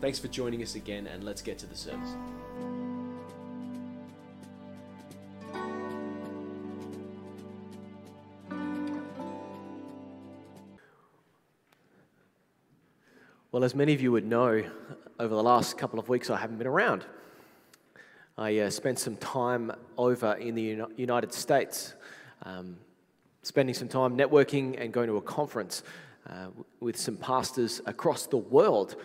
Thanks for joining us again, and let's get to the service. Well, as many of you would know, over the last couple of weeks I haven't been around. I spent some time over in the United States, spending some time networking and going to a conference with some pastors across the world.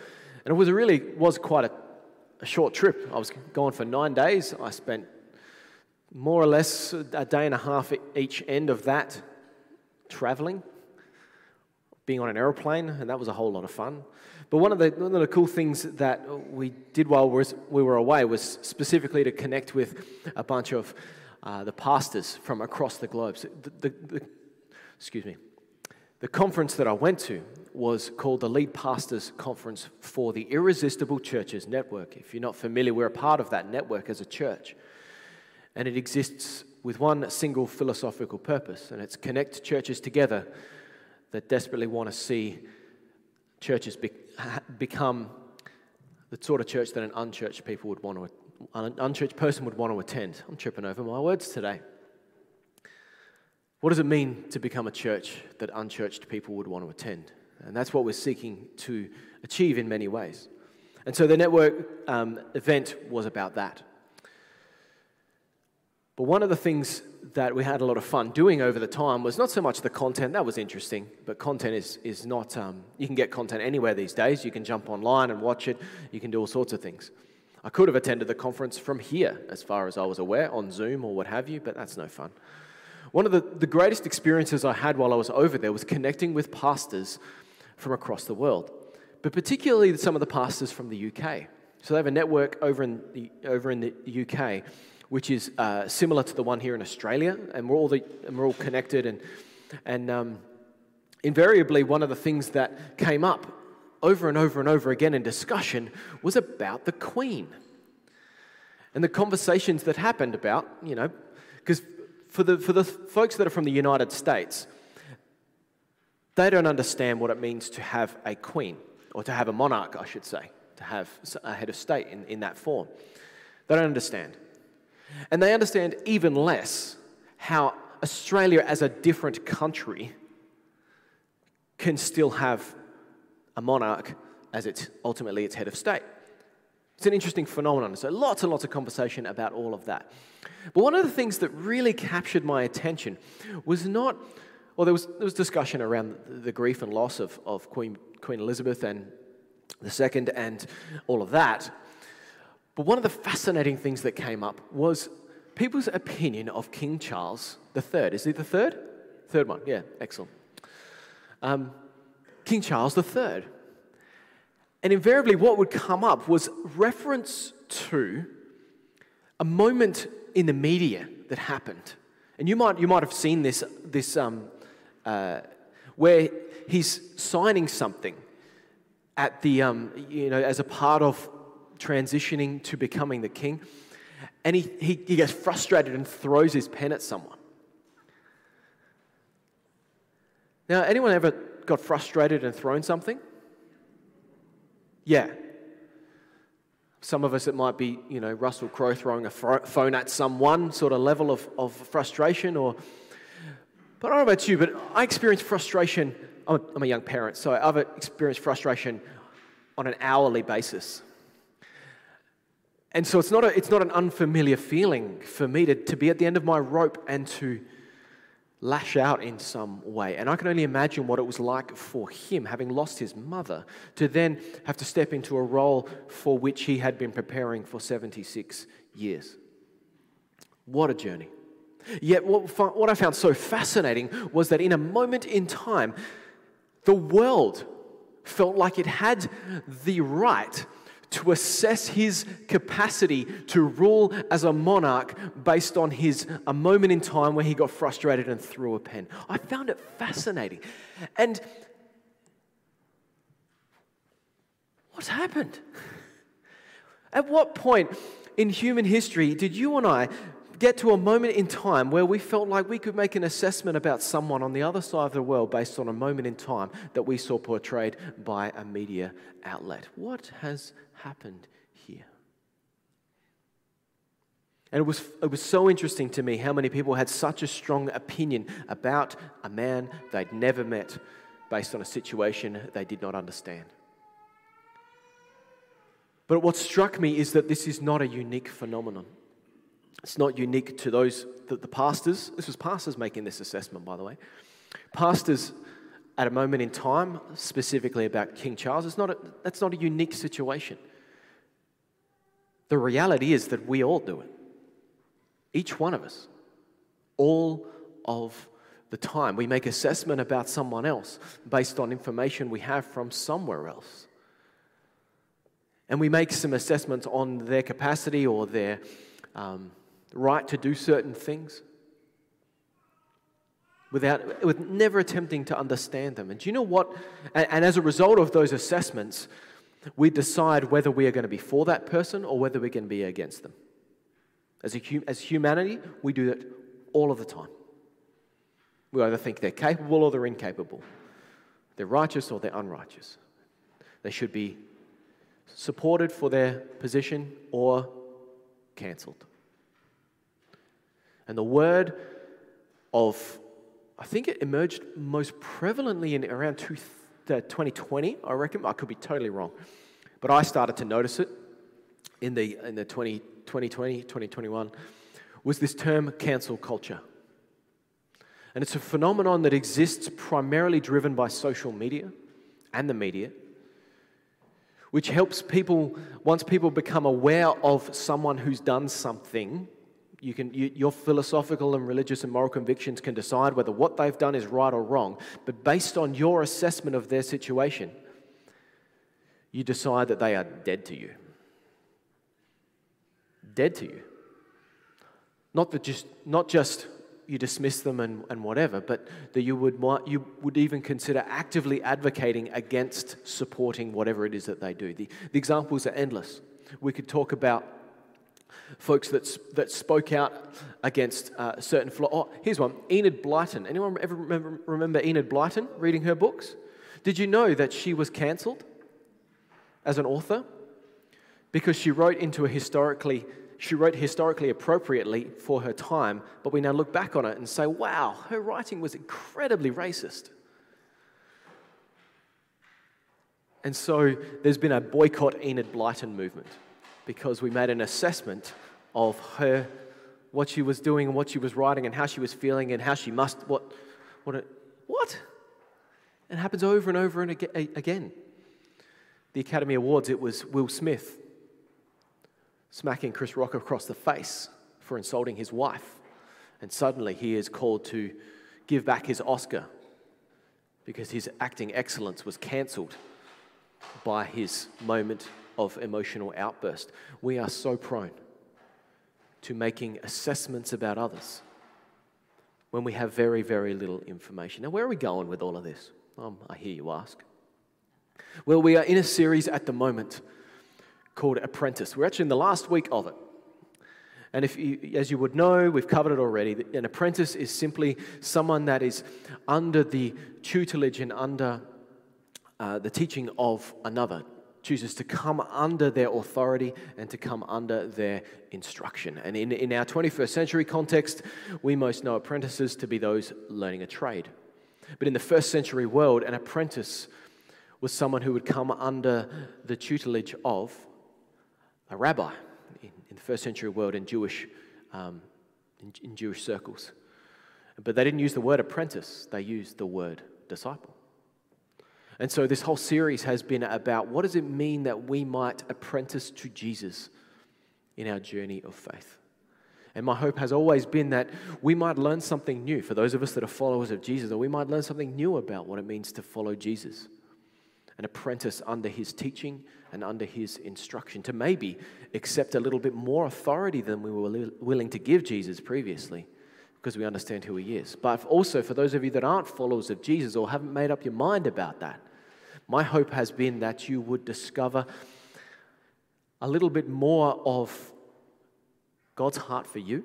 And it was quite a short trip. I was gone for 9 days. I spent more or less a day and a half each end of that traveling, being on an airplane, and that was a whole lot of fun. But one of the cool things that we did while we were away was specifically to connect with a bunch of the pastors from across the globe. So the conference that I went to was called the Lead Pastors Conference for the Irresistible Churches Network. If you're not familiar, we're a part of that network as a church. And it exists with one single philosophical purpose, and it's connect churches together that desperately want to see churches become the sort of church that an unchurched person would want to attend. I'm tripping over my words today. What does it mean to become a church that unchurched people would want to attend? And that's what we're seeking to achieve in many ways. And so the network event was about that. But one of the things that we had a lot of fun doing over the time was not so much the content. That was interesting, but content is not... you can get content anywhere these days. You can jump online and watch it. You can do all sorts of things. I could have attended the conference from here, as far as I was aware, on Zoom or what have you, but that's no fun. One of the greatest experiences I had while I was over there was connecting with pastors from across the world, but particularly some of the pastors from the UK. So they have a network over in the UK, which is similar to the one here in Australia, and we're all connected. And invariably, one of the things that came up over and over and over again in discussion was about the Queen, and the conversations that happened about, because For the folks that are from the United States, they don't understand what it means to have a queen, or to have a monarch, I should say, to have a head of state in that form. They don't understand. And they understand even less how Australia as a different country can still have a monarch as ultimately its head of state. It's an interesting phenomenon. So lots and lots of conversation about all of that. But one of the things that really captured my attention was there was discussion around the grief and loss of Queen Elizabeth and the Second and all of that. But one of the fascinating things that came up was people's opinion of King Charles the Third. Is he the third? Third one, yeah, excellent. King Charles the Third. And invariably what would come up was reference to a moment in the media that happened. And you might have seen this where he's signing something at the as a part of transitioning to becoming the king, and he gets frustrated and throws his pen at someone. Now, anyone ever got frustrated and thrown something? Yeah. Some of us, it might be, Russell Crowe throwing a phone at someone, sort of level of frustration. But I don't know about you, but I experienced frustration. I'm a young parent, so I've experienced frustration on an hourly basis. And so it's not an unfamiliar feeling for me to be at the end of my rope and to lash out in some way. And I can only imagine what it was like for him, having lost his mother, to then have to step into a role for which he had been preparing for 76 years. What a journey. Yet what I found so fascinating was that in a moment in time, the world felt like it had the right to assess his capacity to rule as a monarch based on a moment in time where he got frustrated and threw a pen. I found it fascinating. And what's happened? At what point in human history did you and I get to a moment in time where we felt like we could make an assessment about someone on the other side of the world based on a moment in time that we saw portrayed by a media outlet? What has happened here? And it was so interesting to me how many people had such a strong opinion about a man they'd never met based on a situation they did not understand. But what struck me is that this is not a unique phenomenon. It's not unique to the pastors. This was pastors making this assessment, by the way. Pastors at a moment in time, specifically about King Charles, that's not a unique situation. The reality is that we all do it. Each one of us. All of the time. We make assessment about someone else based on information we have from somewhere else. And we make some assessments on their capacity or their right to do certain things with never attempting to understand them. And do you know what? And as a result of those assessments, we decide whether we are going to be for that person or whether we're going to be against them. As humanity, we do that all of the time. We either think they're capable or they're incapable. They're righteous or they're unrighteous. They should be supported for their position or cancelled. And the word of, I think it emerged most prevalently in around 2020, I reckon. I could be totally wrong. But I started to notice it in the 2021, was this term cancel culture. And it's a phenomenon that exists primarily driven by social media and the media, which helps people, once people become aware of someone who's done something, your philosophical and religious and moral convictions can decide whether what they've done is right or wrong. But based on your assessment of their situation, you decide that they are dead to you. Dead to you. Not just you dismiss them and whatever, but that you would even consider actively advocating against supporting whatever it is that they do. The examples are endless. We could talk about folks that spoke out against certain... here's one, Enid Blyton. Anyone ever remember Enid Blyton, reading her books? Did you know that she was cancelled as an author? Because she wrote historically appropriately for her time, but we now look back on it and say, wow, her writing was incredibly racist. And so there's been a boycott Enid Blyton movement because we made an assessment of her, what she was doing and what she was writing and how she was feeling and how she must, what? It happens over and over and again. The Academy Awards, it was Will Smith smacking Chris Rock across the face for insulting his wife. And suddenly he is called to give back his Oscar because his acting excellence was cancelled by his moment of emotional outburst. We are so prone to making assessments about others when we have very, very little information. Now, where are we going with all of this? I hear you ask. Well, we are in a series at the moment called Apprentice. We're actually in the last week of it. And as you would know, we've covered it already. An apprentice is simply someone that is under the tutelage and under the teaching of another, chooses to come under their authority and to come under their instruction. And in our 21st century context, we most know apprentices to be those learning a trade. But in the first century world, an apprentice was someone who would come under the tutelage of a rabbi in the first century world in Jewish circles. But they didn't use the word apprentice, they used the word disciple. And so this whole series has been about what does it mean that we might apprentice to Jesus in our journey of faith. And my hope has always been that we might learn something new for those of us that are followers of Jesus, or we might learn something new about what it means to follow Jesus. an apprentice under his teaching and under his instruction, to maybe accept a little bit more authority than we were willing to give Jesus previously, because we understand who he is. But also, for those of you that aren't followers of Jesus or haven't made up your mind about that, my hope has been that you would discover a little bit more of God's heart for you,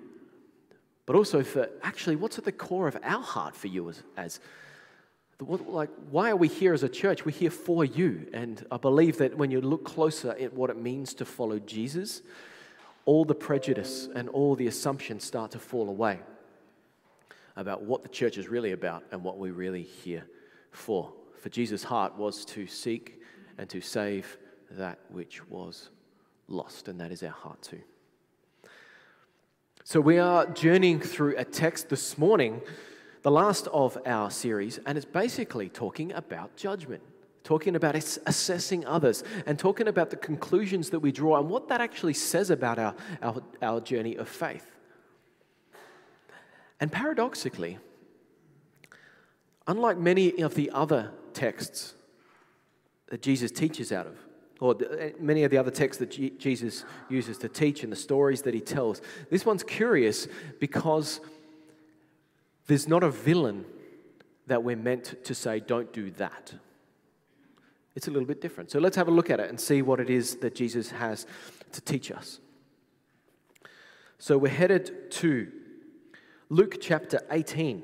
but also for actually what's at the core of our heart for you why are we here as a church? We're here for you. And I believe that when you look closer at what it means to follow Jesus, all the prejudice and all the assumptions start to fall away about what the church is really about and what we're really here for. For Jesus' heart was to seek and to save that which was lost, and that is our heart too. So we are journeying through a text this morning, the last of our series, and it's basically talking about judgment, talking about assessing others, and talking about the conclusions that we draw and what that actually says about our journey of faith. And paradoxically, unlike many of the other texts that Jesus teaches out of, or many of the other texts that Jesus uses to teach and the stories that he tells, this one's curious because there's not a villain that we're meant to say, don't do that. It's a little bit different. So let's have a look at it and see what it is that Jesus has to teach us. So we're headed to Luke chapter 18,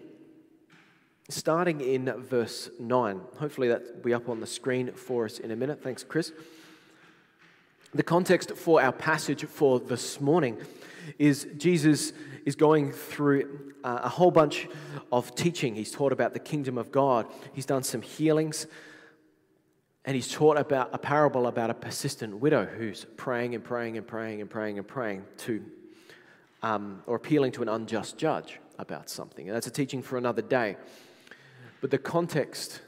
starting in verse 9. Hopefully that will be up on the screen for us in a minute. Thanks, Chris. The context for our passage for this morning is Jesus is going through a whole bunch of teaching. He's taught about the kingdom of God. He's done some healings, and he's taught about a parable about a persistent widow who's praying and praying and praying and praying and praying to, or appealing to an unjust judge about something. And that's a teaching for another day. But the context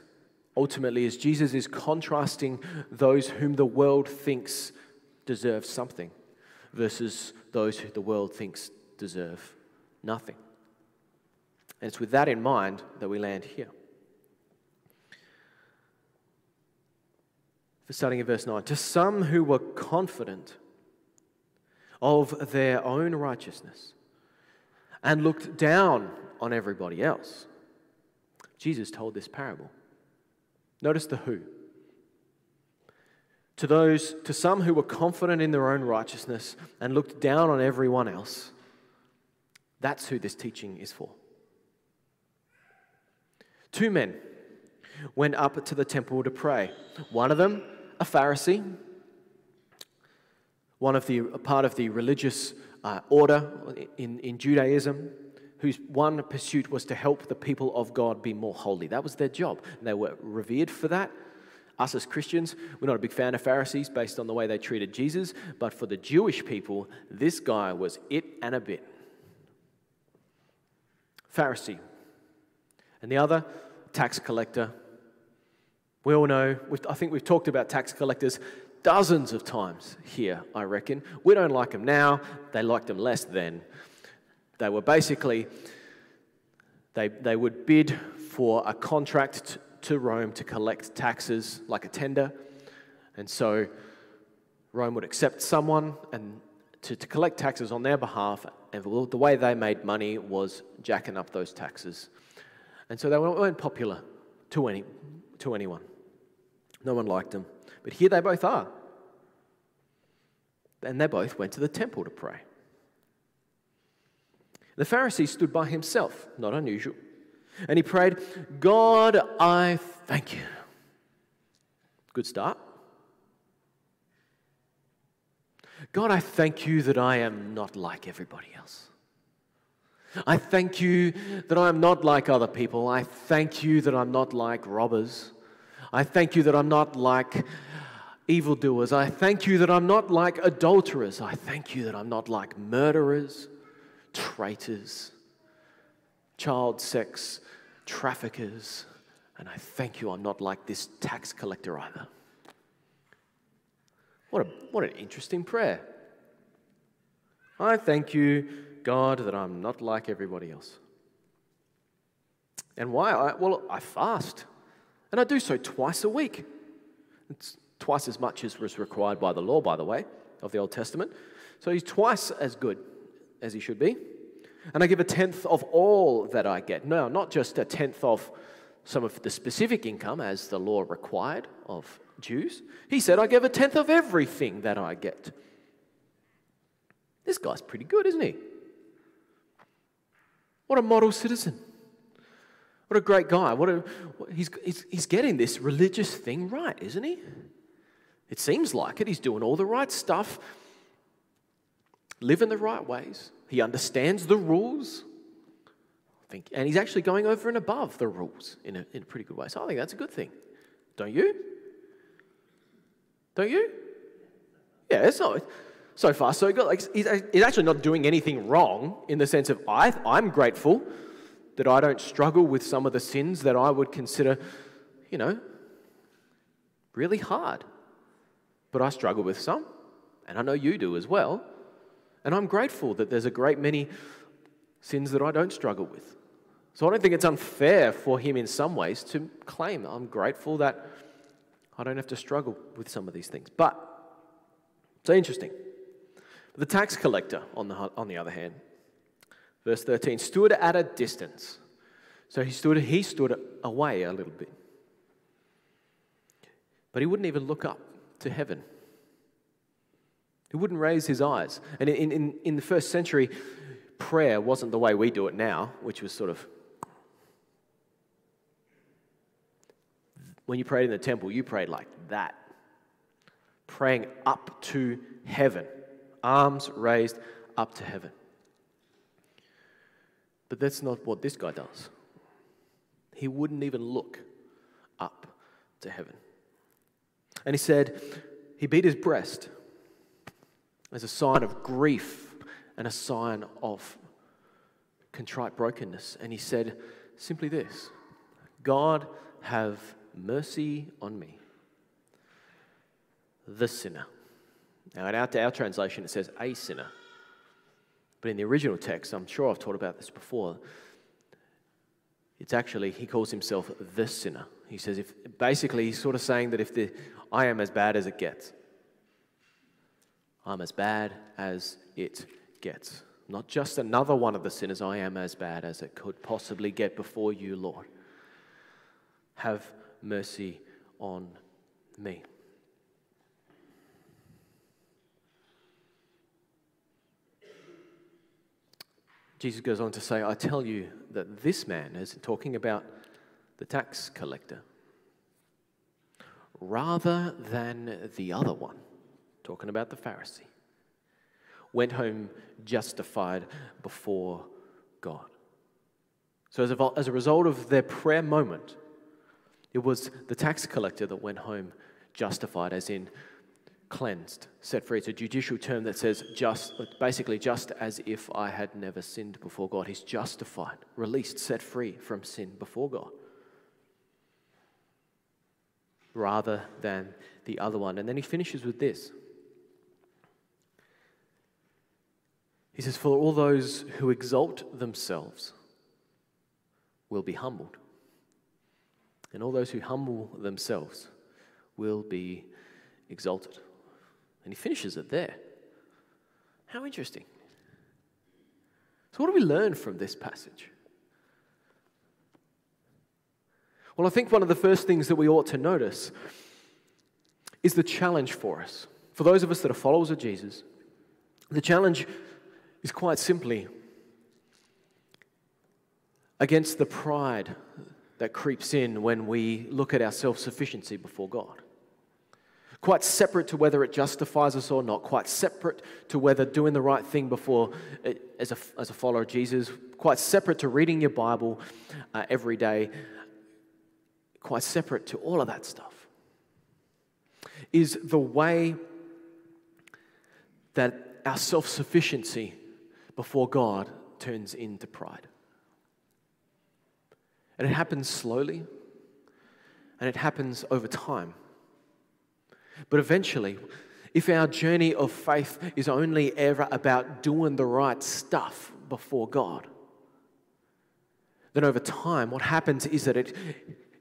ultimately is Jesus is contrasting those whom the world thinks deserve something versus those who the world thinks deserve nothing. And it's with that in mind that we land here. Starting in verse 9, to some who were confident of their own righteousness and looked down on everybody else, Jesus told this parable. Notice the who. To some who were confident in their own righteousness and looked down on everyone else, that's who this teaching is for. 2 men went up to the temple to pray. One of them, a Pharisee, a part of the religious order in Judaism, whose one pursuit was to help the people of God be more holy. That was their job, and they were revered for that. Us as Christians, we're not a big fan of Pharisees based on the way they treated Jesus, but for the Jewish people, this guy was it and a bit. Pharisee. And the other, tax collector. We all know, I think we've talked about tax collectors dozens of times here, I reckon. We don't like them now, they liked them less then. They were basically, they would bid for a contract to Rome to collect taxes like a tender. And so Rome would accept someone and to collect taxes on their behalf, and the way they made money was jacking up those taxes. And so they weren't popular to anyone. No one liked them. But here they both are. And they both went to the temple to pray. The Pharisee stood by himself, not unusual, and he prayed, God, I thank you. Good start. God, I thank you that I am not like everybody else. I thank you that I'm not like other people. I thank you that I'm not like robbers. I thank you that I'm not like evildoers. I thank you that I'm not like adulterers. I thank you that I'm not like murderers, traitors, child sex traffickers. And I thank you I'm not like this tax collector either. What an interesting prayer. I thank you, God, that I'm not like everybody else. And why? Well, I fast. And I do so twice a week. It's twice as much as was required by the law, by the way, of the Old Testament. So he's twice as good as he should be. And I give a tenth of all that I get. No, not just a tenth of some of the specific income as the law required of Jews. He said, I give a tenth of everything that I get. This guy's pretty good, isn't he? What a model citizen. What a great guy. He's getting this religious thing right, isn't he? It seems like it. He's doing all the right stuff, living the right ways. He understands the rules, I think, and he's actually going over and above the rules in a pretty good way. So I think that's a good thing. Don't you? Don't you? Yeah, it's not... So far, so good. Like, he's actually not doing anything wrong in the sense of I'm grateful that I don't struggle with some of the sins that I would consider, you know, really hard. But I struggle with some, and I know you do as well. And I'm grateful that there's a great many sins that I don't struggle with. So I don't think it's unfair for him in some ways to claim I'm grateful that I don't have to struggle with some of these things. But it's interesting. The tax collector, on the other hand, verse 13, stood at a distance. So he stood away a little bit. But he wouldn't even look up to heaven. He wouldn't raise his eyes. And in the first century, prayer wasn't the way we do it now, which was sort of... When you prayed in the temple, you prayed like that. Praying up to heaven. Arms raised up to heaven. But that's not what this guy does. He wouldn't even look up to heaven. And he said, he beat his breast as a sign of grief and a sign of contrite brokenness. And he said simply this, God, have mercy on me, the sinner. Now, in our translation, it says a sinner. But in the original text, I'm sure I've taught about this before, it's actually, he calls himself the sinner. He says, basically, he's sort of saying that I am as bad as it gets. I'm as bad as it gets. Not just another one of the sinners, I am as bad as it could possibly get before you, Lord. Have mercy on me. Jesus goes on to say, I tell you that this man is talking about the tax collector rather than the other one, talking about the Pharisee, went home justified before God. So as a result of their prayer moment, it was the tax collector that went home justified, as in cleansed, set free. It's a judicial term that says basically just as if I had never sinned before God. He's justified, released, set free from sin before God. Rather than the other one. And then he finishes with this. He says, for all those who exalt themselves will be humbled. And all those who humble themselves will be exalted. And he finishes it there. How interesting. So what do we learn from this passage? Well, I think one of the first things that we ought to notice is the challenge for us. For those of us that are followers of Jesus, the challenge is quite simply against the pride that creeps in when we look at our self-sufficiency before God. Quite separate to whether it justifies us or not. Quite separate to whether doing the right thing before as a follower of Jesus. Quite separate to reading your Bible every day. Quite separate to all of that stuff. Is the way that our self-sufficiency before God turns into pride. And it happens slowly. And it happens over time. But eventually, if our journey of faith is only ever about doing the right stuff before God, then over time, what happens is that it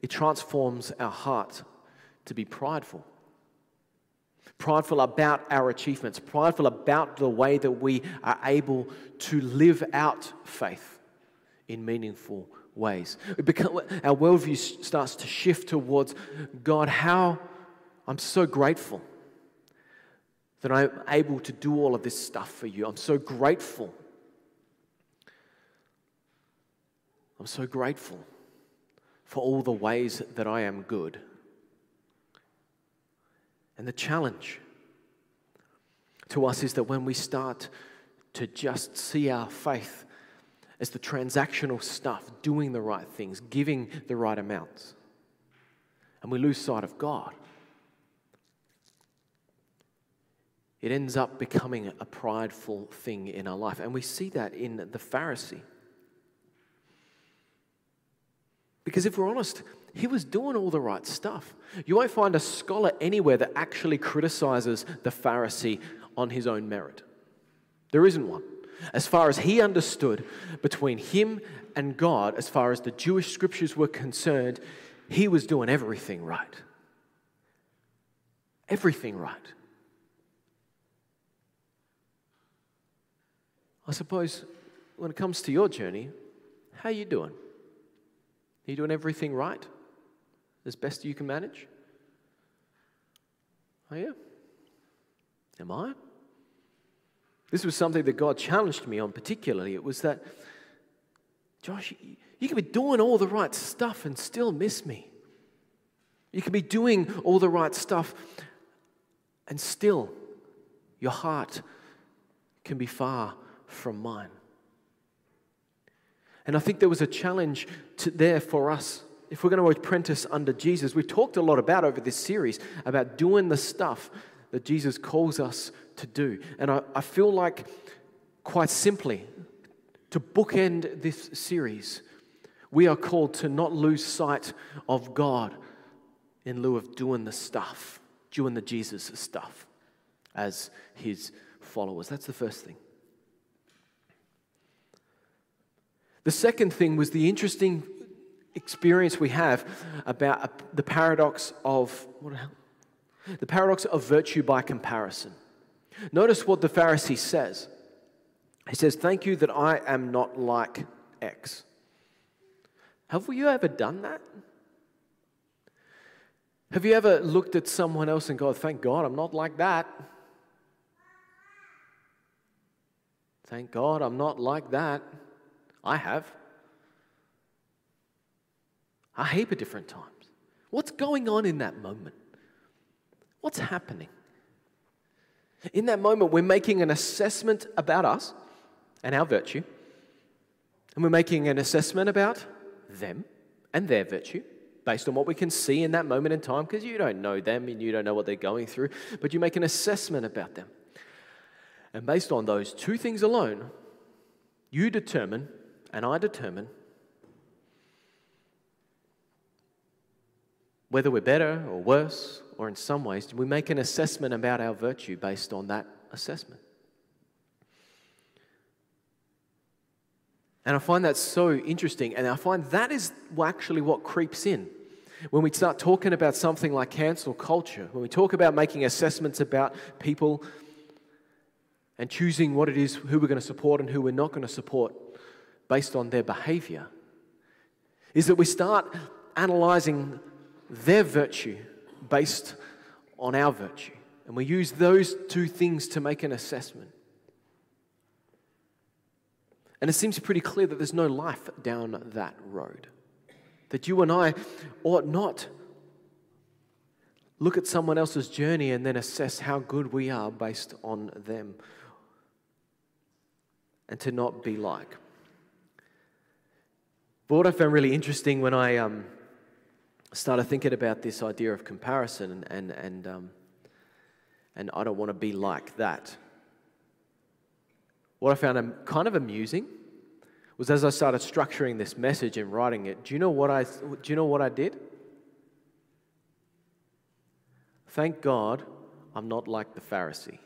transforms our heart to be prideful prideful about our achievements, prideful about the way that we are able to live out faith in meaningful ways. Our worldview starts to shift towards, God, how I'm so grateful that I'm able to do all of this stuff for you. I'm so grateful. I'm so grateful for all the ways that I am good. And the challenge to us is that when we start to just see our faith as the transactional stuff, doing the right things, giving the right amounts, and we lose sight of God, it ends up becoming a prideful thing in our life. And we see that in the Pharisee. Because if we're honest, he was doing all the right stuff. You won't find a scholar anywhere that actually criticizes the Pharisee on his own merit. There isn't one. As far as he understood, between him and God, as far as the Jewish scriptures were concerned, he was doing everything right. Everything right. I suppose when it comes to your journey, how are you doing? Are you doing everything right? As best you can manage? Are you? Am I? This was something that God challenged me on particularly. It was that, Josh, you can be doing all the right stuff and still miss me. You can be doing all the right stuff and still your heart can be far from mine. And I think there was a challenge there for us. If we're going to apprentice under Jesus, we talked a lot about over this series about doing the stuff that Jesus calls us to do. And I feel like, quite simply, to bookend this series, we are called to not lose sight of God in lieu of doing the stuff, doing the Jesus stuff as his followers. That's the first thing. The second thing was the interesting experience we have about the paradox of virtue by comparison. Notice what the Pharisee says. He says, "Thank you that I am not like X." Have you ever done that? Have you ever looked at someone else and go, "Thank God I'm not like that. Thank God I'm not like that." I have. A heap of different times. What's going on in that moment? What's happening? In that moment, we're making an assessment about us and our virtue, and we're making an assessment about them and their virtue based on what we can see in that moment in time, because you don't know them and you don't know what they're going through, but you make an assessment about them. And based on those two things alone, you determine and I determine whether we're better or worse, or in some ways, we make an assessment about our virtue based on that assessment. And I find that so interesting, and I find that is actually what creeps in. When we start talking about something like cancel culture, when we talk about making assessments about people and choosing what it is, who we're going to support and who we're not going to support based on their behavior, is that we start analyzing their virtue based on our virtue. And we use those two things to make an assessment. And it seems pretty clear that there's no life down that road. That you and I ought not look at someone else's journey and then assess how good we are based on them. And to not be like. But what I found really interesting when I started thinking about this idea of comparison and I don't want to be like that. What I found kind of amusing was as I started structuring this message and writing it, do you know what I did? Thank God I'm not like the Pharisee.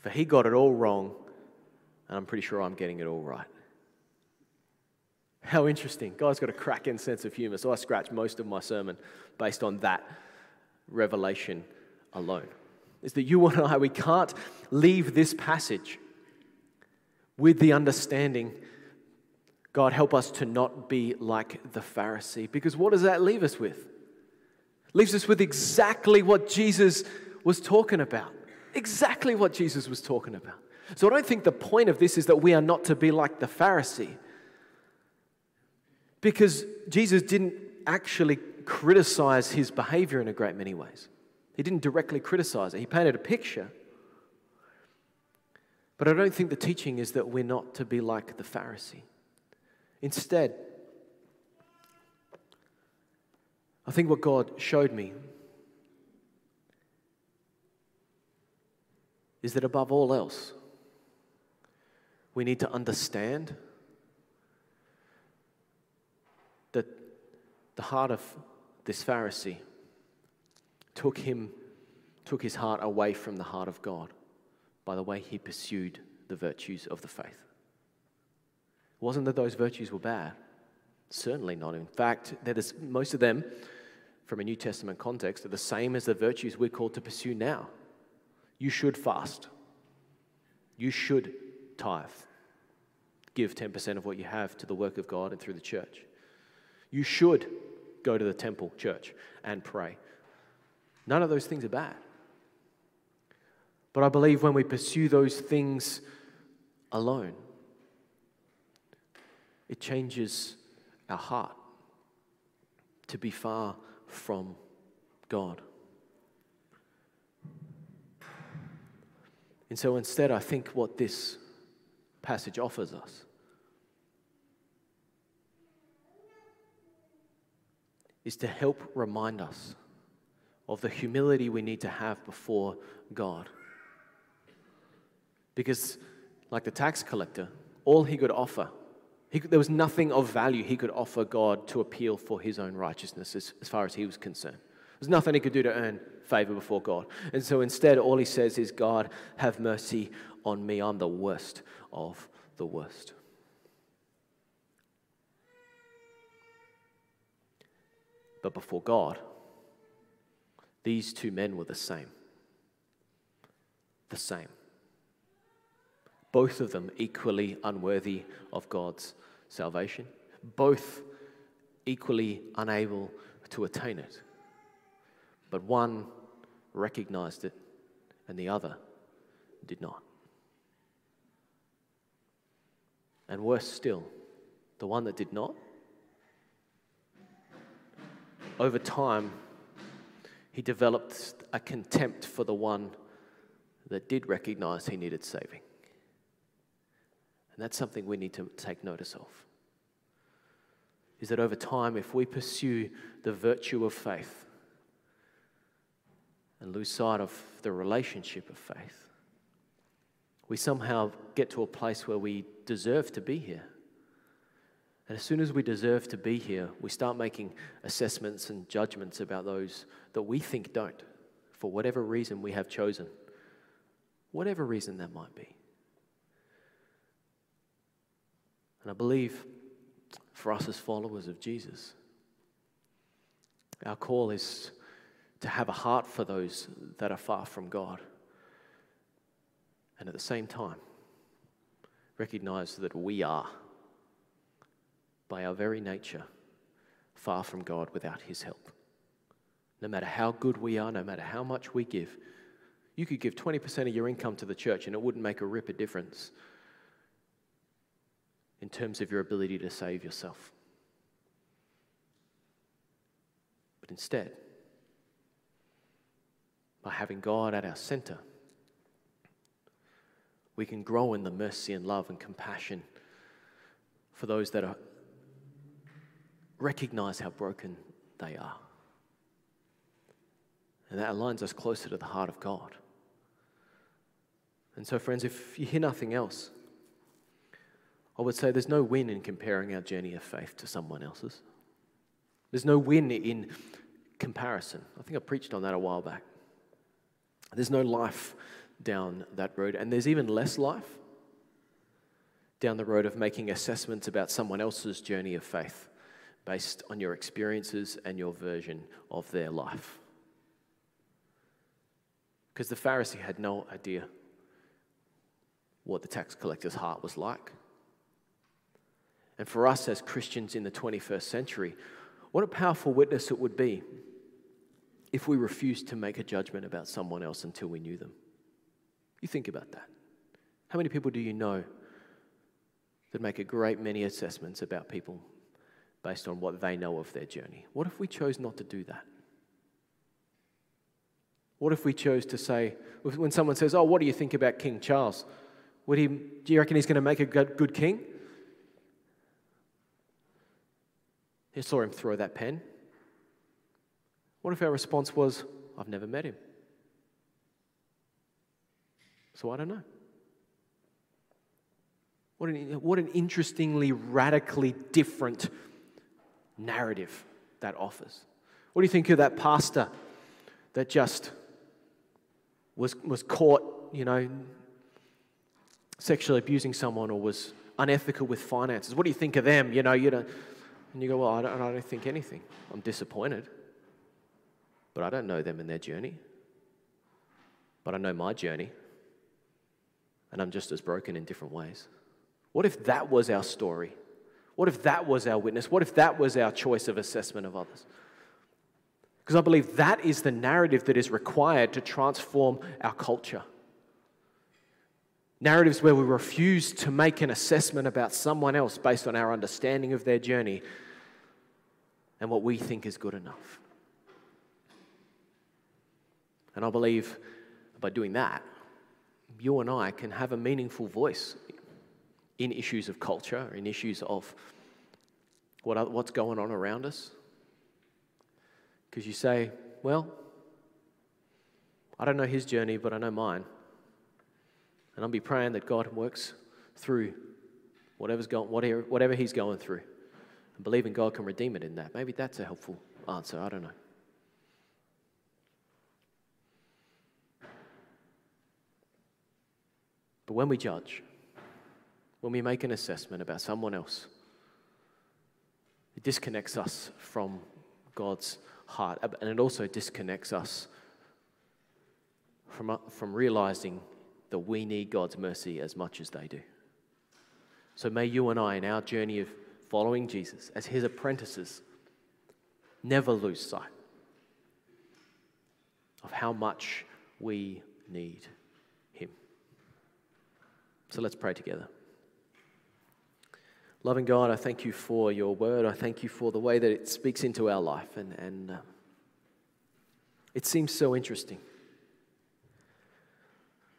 For he got it all wrong, and I'm pretty sure I'm getting it all right. How interesting. God's got a cracking sense of humor, so I scratched most of my sermon based on that revelation alone. Is that you and I, we can't leave this passage with the understanding, God, help us to not be like the Pharisee. Because what does that leave us with? It leaves us with exactly what Jesus was talking about. Exactly what Jesus was talking about. So I don't think the point of this is that we are not to be like the Pharisee. Because Jesus didn't actually criticize his behavior in a great many ways. He didn't directly criticize it. He painted a picture. But I don't think the teaching is that we're not to be like the Pharisee. Instead, I think what God showed me is that above all else, we need to understand that the heart of this Pharisee took his heart away from the heart of God by the way he pursued the virtues of the faith. It wasn't that those virtues were bad. Certainly not. In fact, most of them, from a New Testament context, are the same as the virtues we're called to pursue now. You should fast. You should tithe. Give 10% of what you have to the work of God and through the church. You should go to the temple, church, and pray. None of those things are bad. But I believe when we pursue those things alone, it changes our heart to be far from God. And so instead, I think what this passage offers us is to help remind us of the humility we need to have before God. Because like the tax collector, all he could offer, there was nothing of value he could offer God to appeal for his own righteousness as far as he was concerned. There's nothing he could do to earn favor before God. And so instead, all he says is, God, have mercy on me. I'm the worst of the worst. But before God, these two men were the same. The same. Both of them equally unworthy of God's salvation. Both equally unable to attain it. But one recognized it and the other did not. And worse still, the one that did not, over time, he developed a contempt for the one that did recognize he needed saving. And that's something we need to take notice of, is that over time, if we pursue the virtue of faith and lose sight of the relationship of faith, we somehow get to a place where we deserve to be here. And as soon as we deserve to be here, we start making assessments and judgments about those that we think don't, for whatever reason we have chosen, whatever reason that might be. And I believe for us as followers of Jesus, our call is to have a heart for those that are far from God. And at the same time, recognize that we are, by our very nature, far from God without his help. No matter how good we are, no matter how much we give, you could give 20% of your income to the church and it wouldn't make a rip of difference in terms of your ability to save yourself. But instead, by having God at our center, we can grow in the mercy and love and compassion for those that recognize how broken they are. And that aligns us closer to the heart of God. And so, friends, if you hear nothing else, I would say there's no win in comparing our journey of faith to someone else's. There's no win in comparison. I think I preached on that a while back. There's no life down that road, and there's even less life down the road of making assessments about someone else's journey of faith based on your experiences and your version of their life. because the Pharisee had no idea what the tax collector's heart was like. And for us as Christians in the 21st century, what a powerful witness it would be if we refused to make a judgment about someone else until we knew them. You think about that. How many people do you know that make a great many assessments about people based on what they know of their journey? What if we chose not to do that? What if we chose to say, when someone says, oh, what do you think about King Charles? Do you reckon he's going to make a good king? You saw him throw that pen. What if our response was, I've never met him, so I don't know? What an interestingly, radically different narrative that offers. What do you think of that pastor that just was caught, sexually abusing someone, or was unethical with finances? What do you think of them? And you go, well, I don't think anything. I'm disappointed, but I don't know them and their journey. But I know my journey, and I'm just as broken in different ways. What if that was our story? What if that was our witness? What if that was our choice of assessment of others? Because I believe that is the narrative that is required to transform our culture. Narratives where we refuse to make an assessment about someone else based on our understanding of their journey and what we think is good enough. And I believe by doing that, you and I can have a meaningful voice in issues of culture, in issues of what's going on around us. Because you say, well, I don't know his journey, but I know mine. And I'll be praying that God works through whatever he's going through, and believing God can redeem it in that. Maybe that's a helpful answer. I don't know. But when we judge, when we make an assessment about someone else, it disconnects us from God's heart, and it also disconnects us from realizing that we need God's mercy as much as they do. So may you and I, in our journey of following Jesus as his apprentices, never lose sight of how much we need him. So let's pray together. Loving God, I thank you for your word. I thank you for the way that it speaks into our life. And it seems so interesting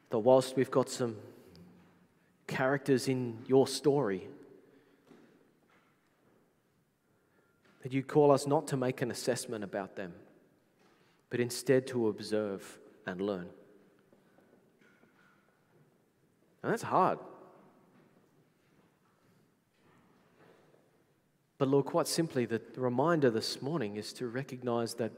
that whilst we've got some characters in your story, that you call us not to make an assessment about them, but instead to observe and learn. And that's hard. But Lord, quite simply, the reminder this morning is to recognize that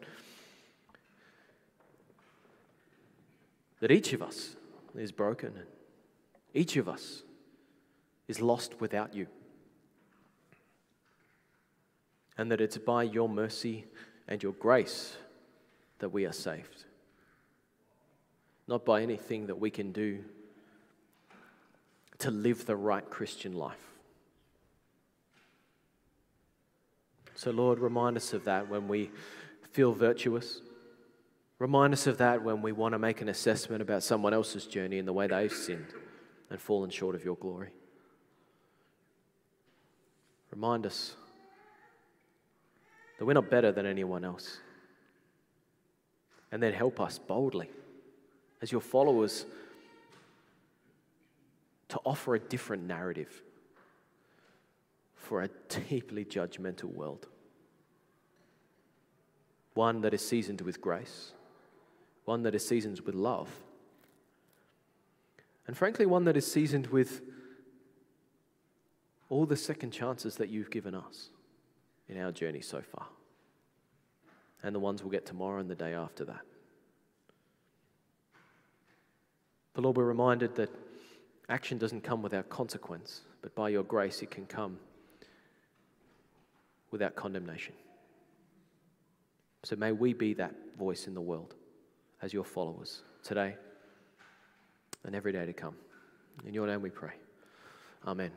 each of us is broken. Each of us is lost without you. And that it's by your mercy and your grace that we are saved. Not by anything that we can do to live the right Christian life. So Lord, remind us of that when we feel virtuous. Remind us of that when we want to make an assessment about someone else's journey and the way they've sinned and fallen short of your glory. Remind us that we're not better than anyone else. And then help us boldly, as your followers, to offer a different narrative for a deeply judgmental world. One that is seasoned with grace. One that is seasoned with love. And frankly, one that is seasoned with all the second chances that you've given us in our journey so far. And the ones we'll get tomorrow and the day after that. But Lord, we're reminded that action doesn't come without consequence, but by your grace it can come without condemnation. So may we be that voice in the world, as your followers today and every day to come. In your name we pray. Amen.